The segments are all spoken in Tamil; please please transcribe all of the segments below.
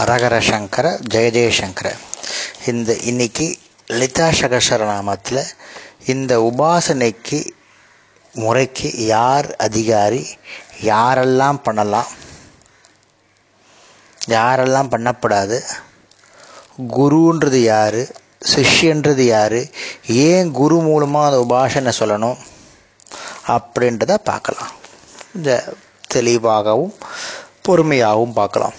ஹரஹர சங்கர ஜெய ஜெயசங்கர. இன்னைக்கு லலிதா சகஸ்ரநாமத்தில் இந்த உபாசனைக்கு முறைக்கு யார் அதிகாரி, யாரெல்லாம் பண்ணலாம், யாரெல்லாம் பண்ணப்படாது, குருன்றது யார், சிஷ்யன்றது யார், ஏன் குரு மூலமாக அந்த உபாசனை சொல்லணும் அப்படின்றத பார்க்கலாம். இந்த தெளிவாகவும் பொறுமையாகவும் பார்க்கலாம்.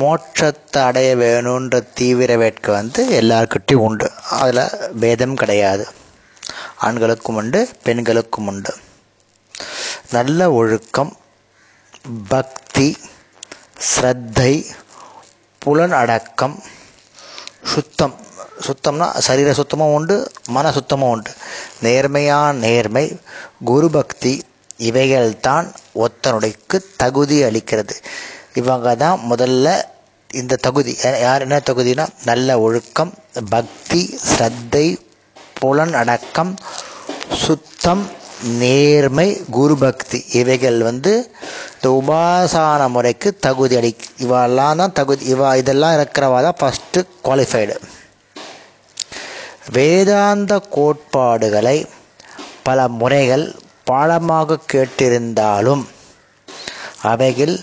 மோட்சத்தை அடைய வேணுன்ற தீவிர வேட்கை எல்லார்கிட்டையும் உண்டு. அதில் பேதம் கிடையாது. ஆண்களுக்கும் உண்டு, பெண்களுக்கும் உண்டு. நல்ல ஒழுக்கம், பக்தி, ஸ்ரத்தை, புலன் அடக்கம், சுத்தம். சுத்தம்னா சரீர சுத்தமும் உண்டு, மன சுத்தமும் உண்டு. நேர்மையான நேர்மை, குரு பக்தி, இவைகள்தான் ஒத்தனுடைக்கு தகுதி அளிக்கிறது. இவங்க தான் முதல்ல இந்த தகுதி. யார் என்ன தகுதினா, நல்ல ஒழுக்கம், பக்தி, ஸ்ரத்தை, புலன் அடக்கம், சுத்தம், நேர்மை, குரு பக்தி, இவைகள் இந்த உபாசன முறைக்கு தகுதி அடி. இவெல்லாம் தான் தகுதி. இதெல்லாம் இருக்கிறவா தான் ஃபஸ்ட்டு குவாலிஃபைடு. வேதாந்த கோட்பாடுகளை பல முறைகள் பாடமாக கேட்டிருந்தாலும் அவைகள்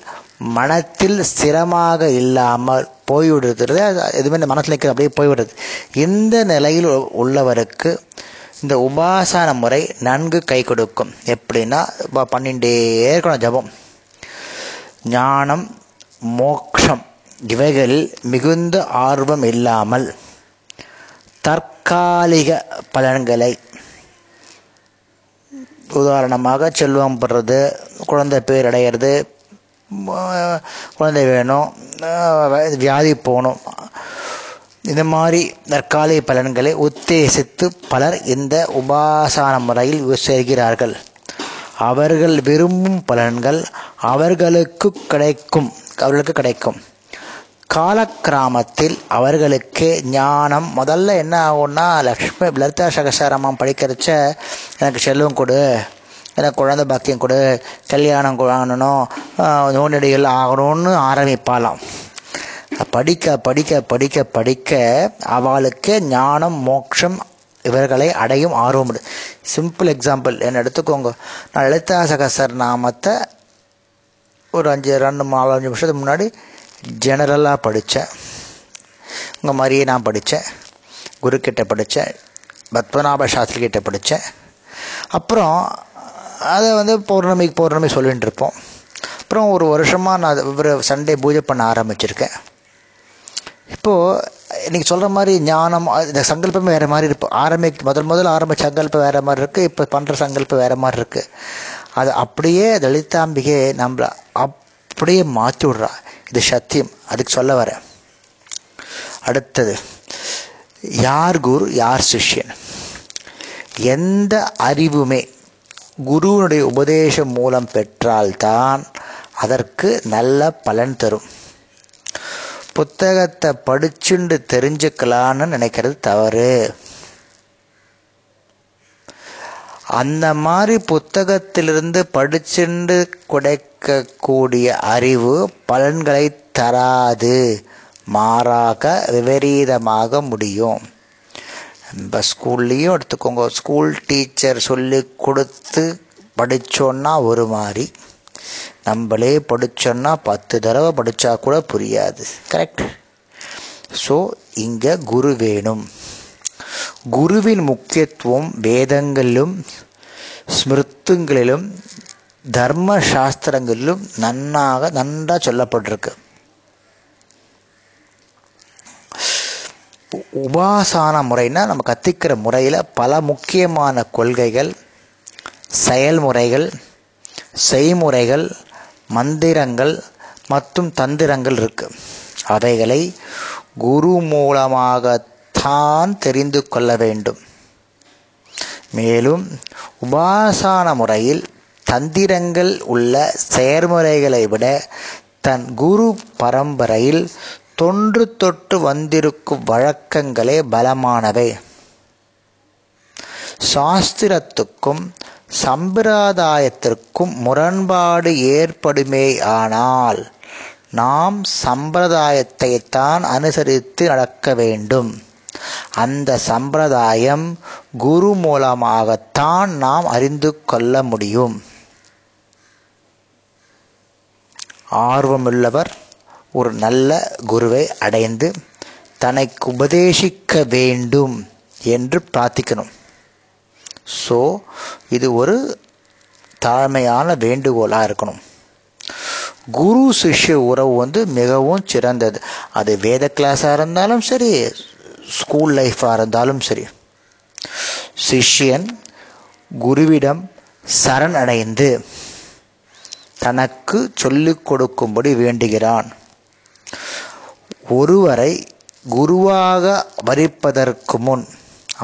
மனத்தில் ஸ்திரமாக இல்லாமல் போய்விடுறது. எதுவுமே இந்த மனத்தில் இருக்கிறது அப்படியே போய்விடுறது. இந்த நிலையில் உள்ளவருக்கு இந்த உபாசன முறை நன்கு கை கொடுக்கும். எப்படின்னா, பண்ணிகிட்டே இருக்கணும் ஜபம். ஞானம், மோட்சம் இவைகளில் மிகுந்த ஆர்வம் இல்லாமல் தற்காலிக பலன்களை, உதாரணமாக செல்வம் பெறுறது, குழந்தை பேர் அடையிறது, குழந்தை வேணும், வியாதி போகணும், இந்த மாதிரி தற்காலிக பலன்களை உத்தேசித்து பலர் இந்த உபாசன முறையில் சேர்கிறார்கள். அவர்கள் விரும்பும் பலன்கள் அவர்களுக்கு கிடைக்கும். காலக்கிராமத்தில் அவர்களுக்கு ஞானம். முதல்ல என்ன ஆகும்னா, லலிதா சகஸ்ரநாமம் படிக்கிறச்ச எனக்கு செல்வம் கொடு, எனக்கு குழந்தை பாக்கியம் கொடு, கல்யாணம் ஆகணும், நோனடிகள் ஆகணும்னு ஆரம்பிப்பாலாம். படிக்க படிக்க படிக்க படிக்க அவளுக்கு ஞானம், மோட்சம் இவர்களை அடையும் ஆர்வம். சிம்பிள் எக்ஸாம்பிள் என்ன எடுத்துக்கோங்க, நான் லலிதா சகஸ்ரநாமத்தை ஒரு 5 நிமிஷத்துக்கு முன்னாடி ஜெனரலாக படித்தேன். உங்கள் மாதிரியே நான் படித்தேன், குருக்கிட்ட படித்தேன், பத்மநாப சாஸ்திரிகிட்ட படித்தேன். அப்புறம் அதை பௌர்ணமி சொல்லிகிட்டு இருப்போம். அப்புறம் ஒரு வருஷமாக நான் ஒரு சண்டே பூஜை பண்ண ஆரம்பிச்சிருக்கேன். இப்போது இன்றைக்கி சொல்கிற மாதிரி ஞானம், இந்த சங்கல்பம் வேறு மாதிரி இருப்போம். முதல் ஆரம்பித்த சங்கல்பம் வேறு மாதிரி இருக்குது, இப்போ பண்ணுற சங்கல்பம் வேறு மாதிரி இருக்குது. அது அப்படியே லலிதாம்பிகை நம்மளை அப்படியே மாற்றி விட்றா. இது சத்தியம், அதுக்கு சொல்ல வரேன். அடுத்தது, யார் குரு யார் சிஷ்யன்? எந்த அறிவுமே குருவினுடைய உபதேசம் மூலம் பெற்றால்தான் அதற்கு நல்ல பலன் தரும். புத்தகத்தை படிச்சுண்டு தெரிஞ்சுக்கலான்னு நினைக்கிறது தவறு. அந்த மாதிரி புத்தகத்திலிருந்து படிச்சுண்டு கிடைக்கக்கூடிய அறிவு பலன்களை தராது, மாறாக விபரீதமாக முடியும். நம்ம ஸ்கூல்லையும் எடுத்துக்கோங்க, ஸ்கூல் டீச்சர் சொல்லி கொடுத்து படித்தோன்னா ஒரு மாதிரி, நம்மளே படித்தோன்னா 10 படித்தா கூட புரியாது. கரெக்ட். ஸோ இங்கே குரு வேணும். குருவின் முக்கியத்துவம் வேதங்களிலும் ஸ்மிருத்துங்களிலும் தர்ம சாஸ்திரங்களிலும் நன்றாக சொல்லப்பட்டிருக்கு. உபாசன முறைன்னா நம்ம கற்றுக்கிற முறையில் பல முக்கியமான கொள்கைகள், செயல்முறைகள், செய்முறைகள், மந்திரங்கள் மற்றும் தந்திரங்கள் இருக்குது. அவைகளை குரு மூலமாகத்தான் தெரிந்து கொள்ள வேண்டும். மேலும் உபாசன முறையில் தந்திரங்கள் உள்ள செயல்முறைகளை விட தன் குரு பரம்பரையில் தொன்று தொட்டு வந்திருக்கும் வழக்கங்களே பலமானவை. சாஸ்திரத்துக்கும் சம்பிரதாயத்திற்கும் முரண்பாடு ஏற்படுமே, ஆனால் நாம் சம்பிரதாயத்தைத்தான் அனுசரித்து நடக்க வேண்டும். அந்த சம்பிரதாயம் குரு மூலமாகத்தான் நாம் அறிந்து கொள்ள முடியும். ஆர்வமுள்ளவர் ஒரு நல்ல குருவை அடைந்து தனக்கு உபதேசிக்க வேண்டும் என்று பிரார்த்திக்கணும். ஸோ இது ஒரு தாழ்மையான வேண்டுகோளாக இருக்கணும். குரு சிஷ்ய உறவு மிகவும் சிறந்தது. அது வேத கிளாஸாக இருந்தாலும் சரி, ஸ்கூல் லைஃபாக இருந்தாலும் சரி, சிஷ்யன் குருவிடம் சரணடைந்து தனக்கு சொல்லிக் கொடுக்கும்படி வேண்டுகிறான். ஒருவரை குருவாக வரிப்பதற்கு முன்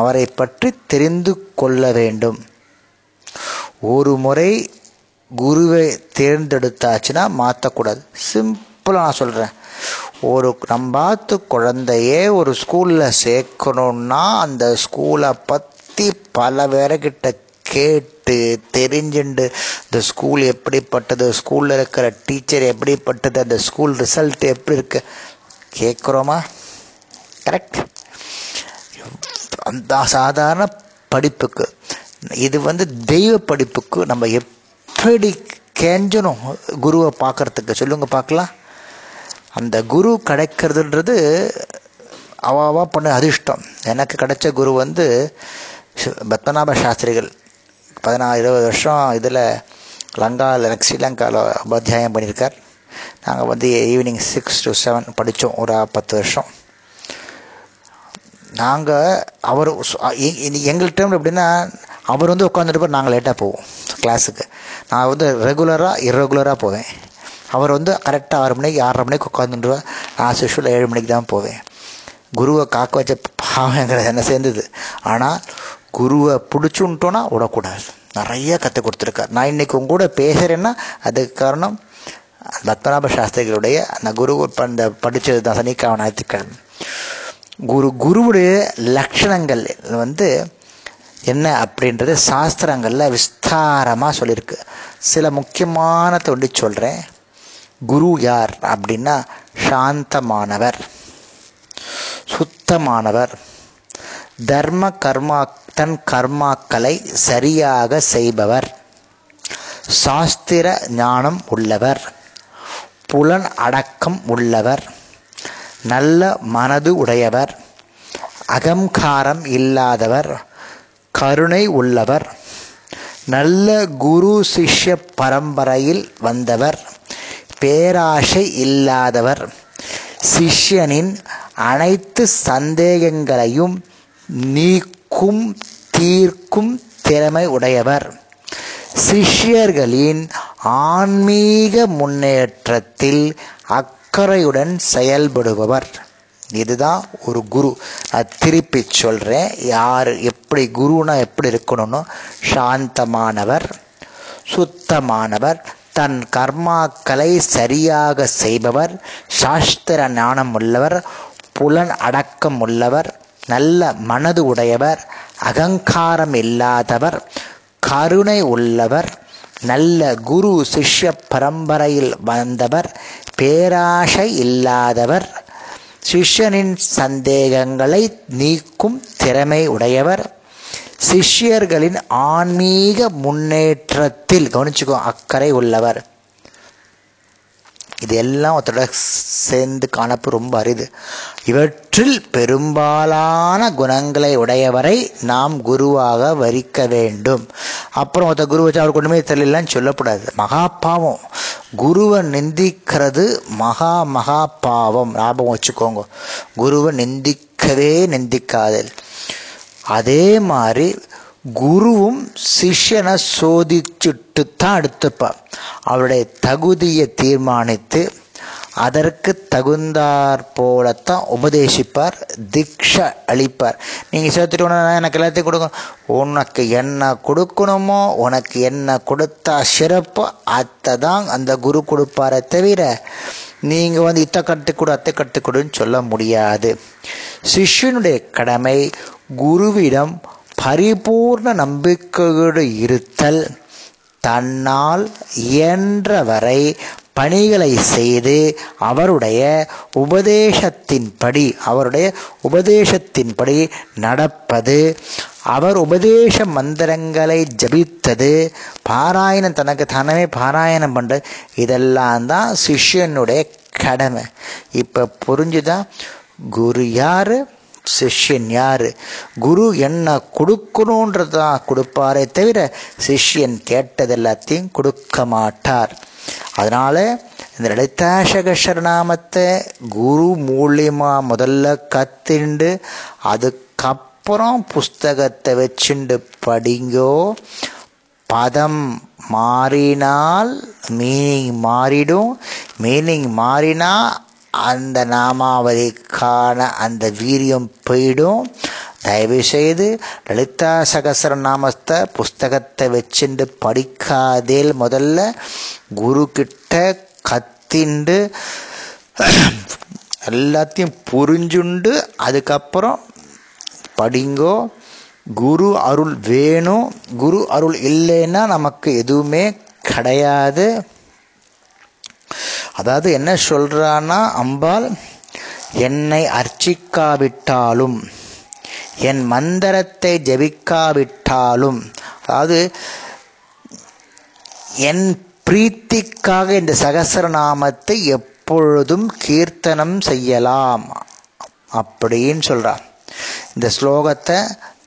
அவரை பற்றி தெரிந்து கொள்ள வேண்டும். ஒரு முறை குருவை தேர்ந்தெடுத்தாச்சுன்னா மாற்றக்கூடாது. சிம்பிளாக நான் சொல்கிறேன், ஒரு நம்பாத்து குழந்தையே ஒரு ஸ்கூலில் சேர்க்கணுன்னா அந்த ஸ்கூலை பற்றி பல பேர்கிட்ட கேட்டு தெரிஞ்சுண்டு இந்த ஸ்கூல் எப்படிப்பட்டது, ஸ்கூலில் இருக்கிற டீச்சர் எப்படிப்பட்டது, அந்த ஸ்கூல் ரிசல்ட் எப்படி இருக்கு கேட்குறோமா? கரெக்ட். அந்த சாதாரண படிப்புக்கு இது தெய்வ படிப்புக்கு நம்ம எப்படி கெஞ்சணும் குருவை பார்க்குறதுக்கு? சொல்லுங்க பார்க்கலாம். அந்த குரு கிடைக்கிறதுன்றது அவாவா பண்ண அதிர்ஷ்டம். எனக்கு கிடைச்ச குரு பத்மநாப சாஸ்திரிகள் 16-20 வருஷம் இதில் லங்காவில் ஸ்ரீலங்காவில் அபாத்தியாயம் பண்ணியிருக்கார். நாங்கள் ஈவினிங் 6 to 7 படித்தோம் ஒரு 10 வருஷம். நாங்கள் அவர் எங்கள் டைமில் எப்படின்னா அவர் உட்காந்துருப்பார், நாங்கள் லேட்டாக போவோம் கிளாஸுக்கு. நான் ரெகுலராக இர்ரெகுலராக போவேன். அவர் கரெக்டாக 6 மணிக்கு 6:30 மணிக்கு உட்காந்துருவார். நான் சிஷுவில் 7 மணிக்கு தான் போவேன். குருவை காக்க வச்ச பாவங்கிறது என்ன சேர்ந்தது. ஆனால் குருவை பிடிச்சுன்ட்டோன்னா விடக்கூடாது. நிறையா கற்றுக் கொடுத்துருக்கார். நான் இன்றைக்கி உங்க கூட பேசுகிறேன்னா அதுக்கு காரணம் பத்மநாப சாஸ்திரிகளுடைய அந்த குரு அந்த படித்தது தான். சனிக்கிழமை ஞாயிற்றுக்கிழமை குருவுடைய லட்சணங்கள் என்ன அப்படின்றது சாஸ்திரங்களில் விஸ்தாரமாக சொல்லியிருக்கு. சில முக்கியமான தொண்டி சொல்கிறேன். குரு யார் அப்படின்னா சாந்தமானவர், சுத்தமானவர், தர்ம கர்மா தன் கர்மாக்களை சரியாக செய்பவர், சாஸ்திர ஞானம் உள்ளவர், புலன் அடக்கம் உள்ளவர், நல்ல மனது உடையவர், அகங்காரம் இல்லாதவர், கருணை உள்ளவர், நல்ல குரு சிஷ்ய பரம்பரையில் வந்தவர், பேராசை இல்லாதவர், சிஷ்யனின் அனைத்து சந்தேகங்களையும் நீக்கும் தீர்க்கும் திறமை உடையவர், சிஷ்யர்களின் ஆன்மீக முன்னேற்றத்தில் அக்கறையுடன் செயல்படுபவர். இதுதான் ஒரு குரு. நான் திருப்பி சொல்கிறேன், யார் எப்படி குருனா எப்படி இருக்கணும்னு. சாந்தமானவர், சுத்தமானவர், தன் கர்மாக்களை சரியாக செய்பவர், சாஸ்திர ஞானம் உள்ளவர், புலன் அடக்கம் உள்ளவர், நல்ல மனது உடையவர், அகங்காரம் இல்லாதவர், கருணை உள்ளவர், நல்ல குரு சிஷ்ய பரம்பரையில் வந்தவர், பேராசை இல்லாதவர், சிஷ்யனின் சந்தேகங்களை நீக்கும் திறமை உடையவர், சிஷ்யர்களின் ஆன்மீக முன்னேற்றத்தில் கவனிச்சுக்கோ அக்கறை உள்ளவர். இது எல்லாம் ஒருத்தோட சேர்ந்து காணப்பு ரொம்ப அரிது. இவற்றில் பெரும்பாலான குணங்களை உடையவரை நாம் குருவாக வரிக்க வேண்டும். அப்புறம் ஒருத்தர் குரு வச்சு அவருக்கு ஒன்றுமே தெரியலன்னு சொல்லக்கூடாது. மகாபாவம். குருவை நிந்திக்கிறது மகாபாவம். ஞாபகம் வச்சுக்கோங்க. குருவை நிந்திக்கவே நிந்திக்காது. அதே மாதிரி குருவும் சிஷ்யனை சோதிச்சுட்டு தான் எடுத்துப்பார். அவருடைய தகுதியை தீர்மானித்து அதற்கு தகுந்தாற் போலத்தான் உபதேசிப்பார், திக்ஷை அளிப்பார். நீங்கள் சேர்த்துட்டோன்னா எனக்கு எல்லாத்தையும் கொடுக்கணும், உனக்கு என்ன கொடுக்கணுமோ உனக்கு என்ன கொடுத்தா சிறப்போ அதை தான் அந்த குரு கொடுப்பாரே தவிர நீங்கள் இதை கற்றுக்கொடு அத்தை கற்றுக்கொடுன்னு சொல்ல முடியாது. சிஷ்யனுடைய கடமை குருவிடம் பரிபூர்ண நம்பிக்கையோடு இருத்தல், தன்னால் இயன்றவரை பணிகளை செய்து அவருடைய உபதேசத்தின்படி நடப்பது, அவர் உபதேச மந்திரங்களை ஜபித்தது, பாராயணம் தனக்கு தானே பாராயணம் பண்ணுறது, இதெல்லாம் தான் சிஷ்யனுடைய கடமை. இப்போ புரிஞ்சுதான் குரு யார், சிஷ்யன் யார். குரு என்ன கொடுக்கணுன்றது தான் கொடுப்பாரே தவிர சிஷ்யன் கேட்டது எல்லாத்தையும் கொடுக்க மாட்டார். அதனால் இந்த லலிதாசக சரணாமத்தை குரு மூலியமாக முதல்ல கத்திண்டு அதுக்கப்புறம் புஸ்தகத்தை வச்சுண்டு படிங்கோ. பதம் மாறினால் மீனிங் மாறிடும், மீனிங் மாறினா அந்த நாமாவதிக்கான அந்த வீரியம் போயிடும். தயவுசெய்து லலிதா சகஸ்ரநாமத்தை புஸ்தகத்தை வச்சுட்டு படிக்காதேல், முதல்ல குருக்கிட்ட கத்திண்டு எல்லாத்தையும் புரிஞ்சுண்டு அதுக்கப்புறம் படிங்கோ. குரு அருள் வேணும், குரு அருள் இல்லைன்னா நமக்கு எதுவுமே கிடையாது. அதாவது என்ன சொல்றான்னா, அம்பாள் என்னை அர்ச்சிக்காவிட்டாலும் என் மந்திரத்தை ஜபிக்காவிட்டாலும், அதாவது என் பிரீத்திக்காக இந்த சகஸ்ரநாமத்தை எப்பொழுதும் கீர்த்தனம் செய்யலாம் அப்படின்னு சொல்கிறார். இந்த ஸ்லோகத்தை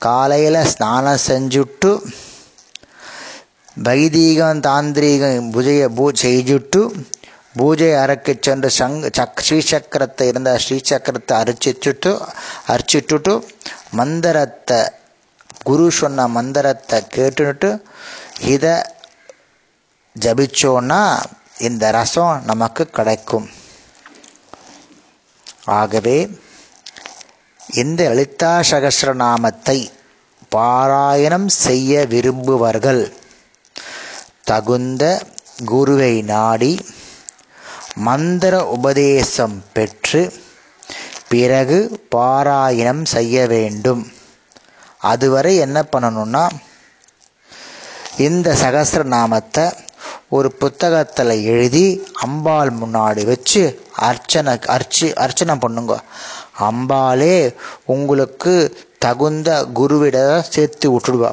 காலையில் ஸ்நானம் செஞ்சுட்டு வைதீகம் தாந்திரீகம் செய்துட்டு பூஜை அறைக்கு சென்று ஸ்ரீசக்கரத்தை இருந்தால் ஸ்ரீசக்கரத்தை அரிச்சிட்டுட்டு மந்திரத்தை குரு சொன்ன மந்திரத்தை கேட்டுட்டு இதை ஜபிச்சோன்னா இந்த ரசம் நமக்கு கிடைக்கும். ஆகவே இந்த லலிதா சகஸ்ரநாமத்தை பாராயணம் செய்ய விரும்புவர்கள் தகுந்த குருவை நாடி மந்திர உபதேசம் பெற்று பிறகு பாராயணம் செய்ய வேண்டும். அதுவரை என்ன பண்ணணும்னா, இந்த சகஸ்ரநாமத்தை ஒரு புத்தகத்தில் எழுதி அம்பாள் முன்னாடி வச்சு அர்ச்சனை பண்ணுங்க. அம்பாளே உங்களுக்கு தகுந்த குருவிட சேர்த்து விட்டுடுவா.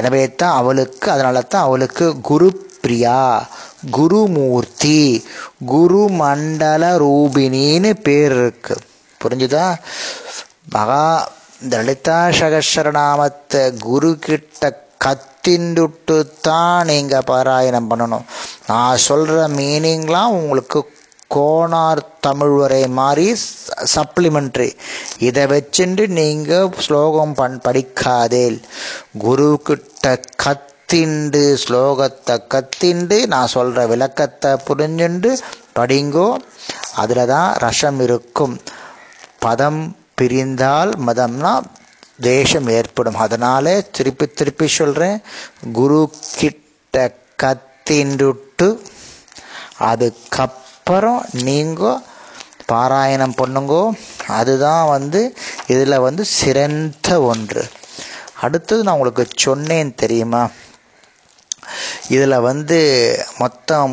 எனவே தான் அவளுக்கு, அதனால தான் அவளுக்கு குரு பிரியா, குருமூர்த்தி, குரு மண்டல ரூபிணின்னு பேர் இருக்கு. புரிஞ்சுதா? மகா லலிதா சகஸ்ரநாமத்தை குரு கிட்ட கத்தின்டுட்டு தான் நீங்கள் பாராயணம் பண்ணணும். நான் சொல்கிற மீனிங்லாம் உங்களுக்கு கோனார் தமிழ் வரை மாதிரி சப்ளிமெண்ட்ரி. இதை வச்சுட்டு நீங்கள் ஸ்லோகம் படிக்காதே. குருக்கிட்ட கத்திண்டு ஸ்லோகத்தை கத்திண்டு நான் சொல்கிற விளக்கத்தை புரிஞ்சுண்டு படிங்கோ. அதில் தான் ரசம் இருக்கும். பதம் பிரிந்தால் மதம்னா தேசம் ஏற்படும். அதனாலே திருப்பி சொல்கிறேன், குரு கிட்ட கத்தின்டுட்டு அதுக்கப்புறம் நீங்கள் பாராயணம் பண்ணுங்கோ. அதுதான் இதில் சிறந்த ஒன்று. அடுத்தது நான் உங்களுக்கு சொன்னேன் தெரியுமா, இதில் மொத்தம்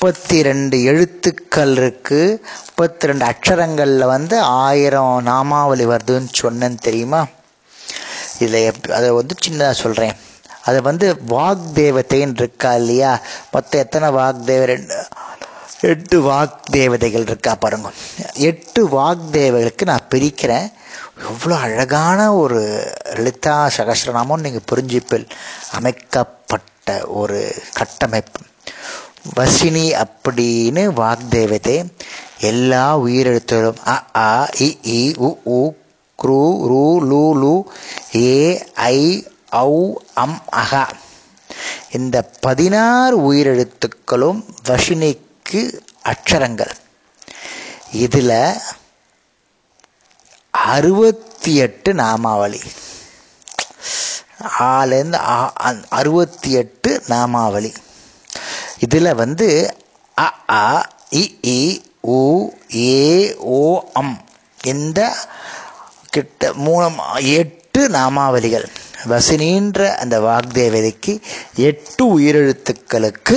32 எழுத்துக்கள் இருக்குது, 32 அக்ஷரங்களில் 1000 நாமாவளி வருதுன்னு சொன்னேன்னு தெரியுமா. இதில் அதை சின்னதாக சொல்கிறேன். அது வாக்தேவதைன்னு இருக்கா இல்லையா, மொத்தம் எத்தனை வாக்தேவ, 8 வாக்தேவதைகள் இருக்கா பாருங்க. 8 வாக்தேவர்களுக்கு நான் பிரிக்கிறேன். எவ்வளோ அழகான ஒரு லலிதா சகஸ்ரநாமம்னு நீங்கள் புரிஞ்சுப்பில் அமைக்கப்பட்ட ஒரு கட்டமைப்பு. வசினி அப்படின்னு வாக்தேவதை, எல்லா உயிரெழுத்துகளும் அ ஆ இ இ உ ஊ குரு ரூ லூ லூ ஏ ஐ ஔ அம் அகா, இந்த 16 உயிரெழுத்துக்களும் வஷினிக்கு அக்ஷரங்கள். இதில் 68 நாமாவளி, ஆலேருந்து 68 நாமாவளி. இதில் அ ஆ இ இ உ ஏ ஓ அம், இந்த கிட்ட 8 8 நாமாவலிகள். வசினீன்ற அந்த வாக்தேவதைக்கு 8 உயிரெழுத்துக்களுக்கு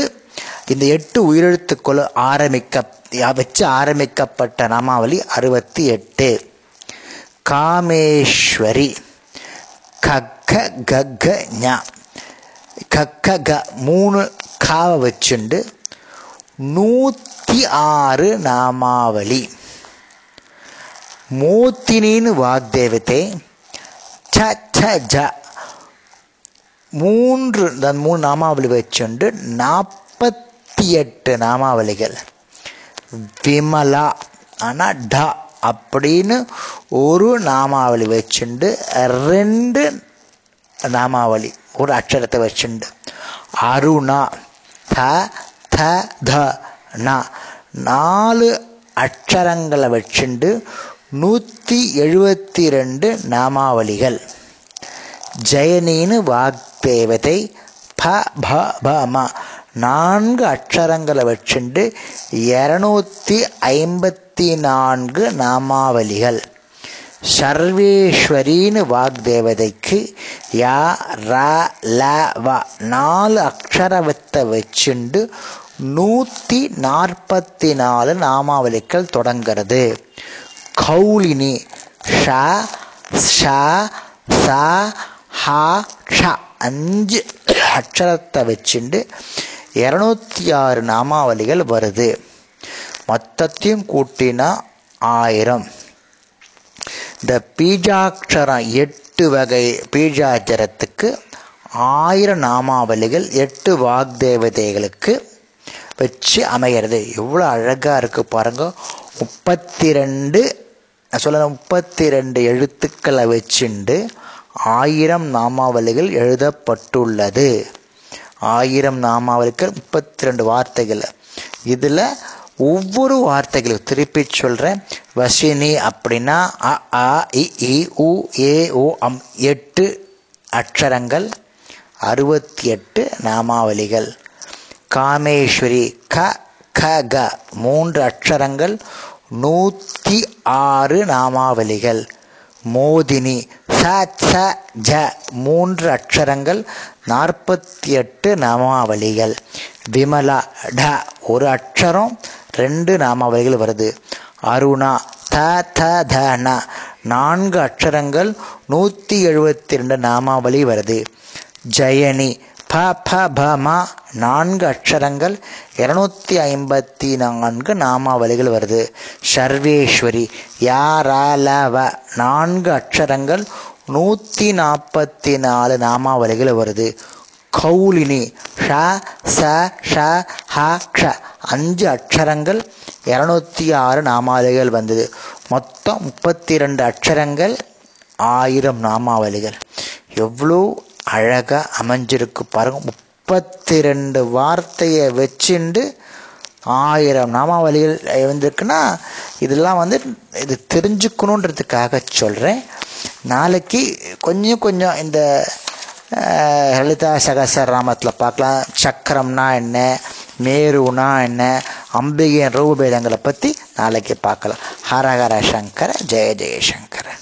இந்த 8 உயிரெழுத்துக்கள் ஆரம்பிக்கப்பட்ட நாமாவளி 68. காமேஸ்வரி. கக்க கக்க ஞ கக்க க 3 காவை வச்சுண்டு 106 நாமாவளி. மூத்தினின்னு வாக்தேவத்தை ச ச ஜ 3 நாமாவளி வச்சுண்டு 48 நாமாவளிகள். விமலா ஆனால் ட அப்படின்னு ஒரு நாமாவளி வச்சுண்டு 2 நாமாவளி ஒரு அக்ஷரத்தை வச்சுண்டு அருணா த த த ந 4 அக்ஷரங்களை வச்சுண்டு 172 நாமாவளிகள். ஜெயனின்னு வாக்தேவதை ப ப ப ம 4 அக்ஷரங்களை வச்சுண்டு 254 நாமாவளிகள். சர்வேஸ்வரின்னு வாக்தேவதைக்கு யா ர ல வ 4 அக்ஷரவத்தை வச்சுண்டு 144 நாமாவளிகள் தொடங்கிறது. கௌலினி ஷ ஷ ச ஹ ஷ 5 அக்ஷரத்தை வச்சுண்டு 206 நாமாவளிகள் வருது. மொத்தத்தையும் கூட்டினா 1000. இந்த பீஜாட்சரம் 8 வகை பீஜாட்சரத்துக்கு 1000 நாமாவளிகள் 8 வாக்தேவதைகளுக்கு வச்சு அமைகிறது. எவ்வளோ அழகாக இருக்குது பாருங்க. 32 எழுத்துக்களை வச்சுண்டு 1000 நாமாவளிகள் எழுதப்பட்டுள்ளது. 1000 நாமாவளிகள் 32 வார்த்தைகள். இதில் ஒவ்வொரு வார்த்தைகளும் திருப்பி சொல்கிறேன். வசினி அப்படின்னா அ ஆ இ இ உ ஏ ஓ அம் 8 அக்ஷரங்கள் 68 நாமாவளிகள். காமேஸ்வரி க க க 3 அக்ஷரங்கள் 106 நாமாவளிகள். மோதினி ச ச ஜ 3 அக்ஷரங்கள் 48 நாமாவளிகள். விமலா ட 1 அக்ஷரம் 2 நாமாவளிகள் வருது. அருணா த த த ந 4 அக்ஷரங்கள் 172 நாமாவளி வருது. ஜெயனி ப ப ப ம 4 அக்ஷரங்கள் 254 நாமாவளிகள் வருது. சர்வேஸ்வரி யா ர ல வ 4 அக்ஷரங்கள் 144 நாமாவளிகள் வருது. கௌலினி ஷ ச ஷ ஹ ஷ 5 அக்ஷரங்கள் 206 நாமாவளிகள் வந்தது. மொத்தம் 32 அக்ஷரங்கள் 1000 நாமாவளிகள். எவ்வளோ அழகாக அமைஞ்சிருக்கு பாருங்க. 32 வார்த்தையை வச்சுண்டு 1000 நாமாவளிகள் வந்திருக்குன்னா இதெல்லாம் இது தெரிஞ்சுக்கணுன்றதுக்காக சொல்கிறேன். நாளைக்கு கொஞ்சம் இந்த லலிதா சகசரநாமத்தில் பார்க்கலாம். சக்கரம்னா என்ன, மேருனா என்ன, அம்பிகையின் ரூபபேதங்களை பற்றி நாளைக்கு பார்க்கலாம். ஹரஹர சங்கர ஜெய ஜெயசங்கர்.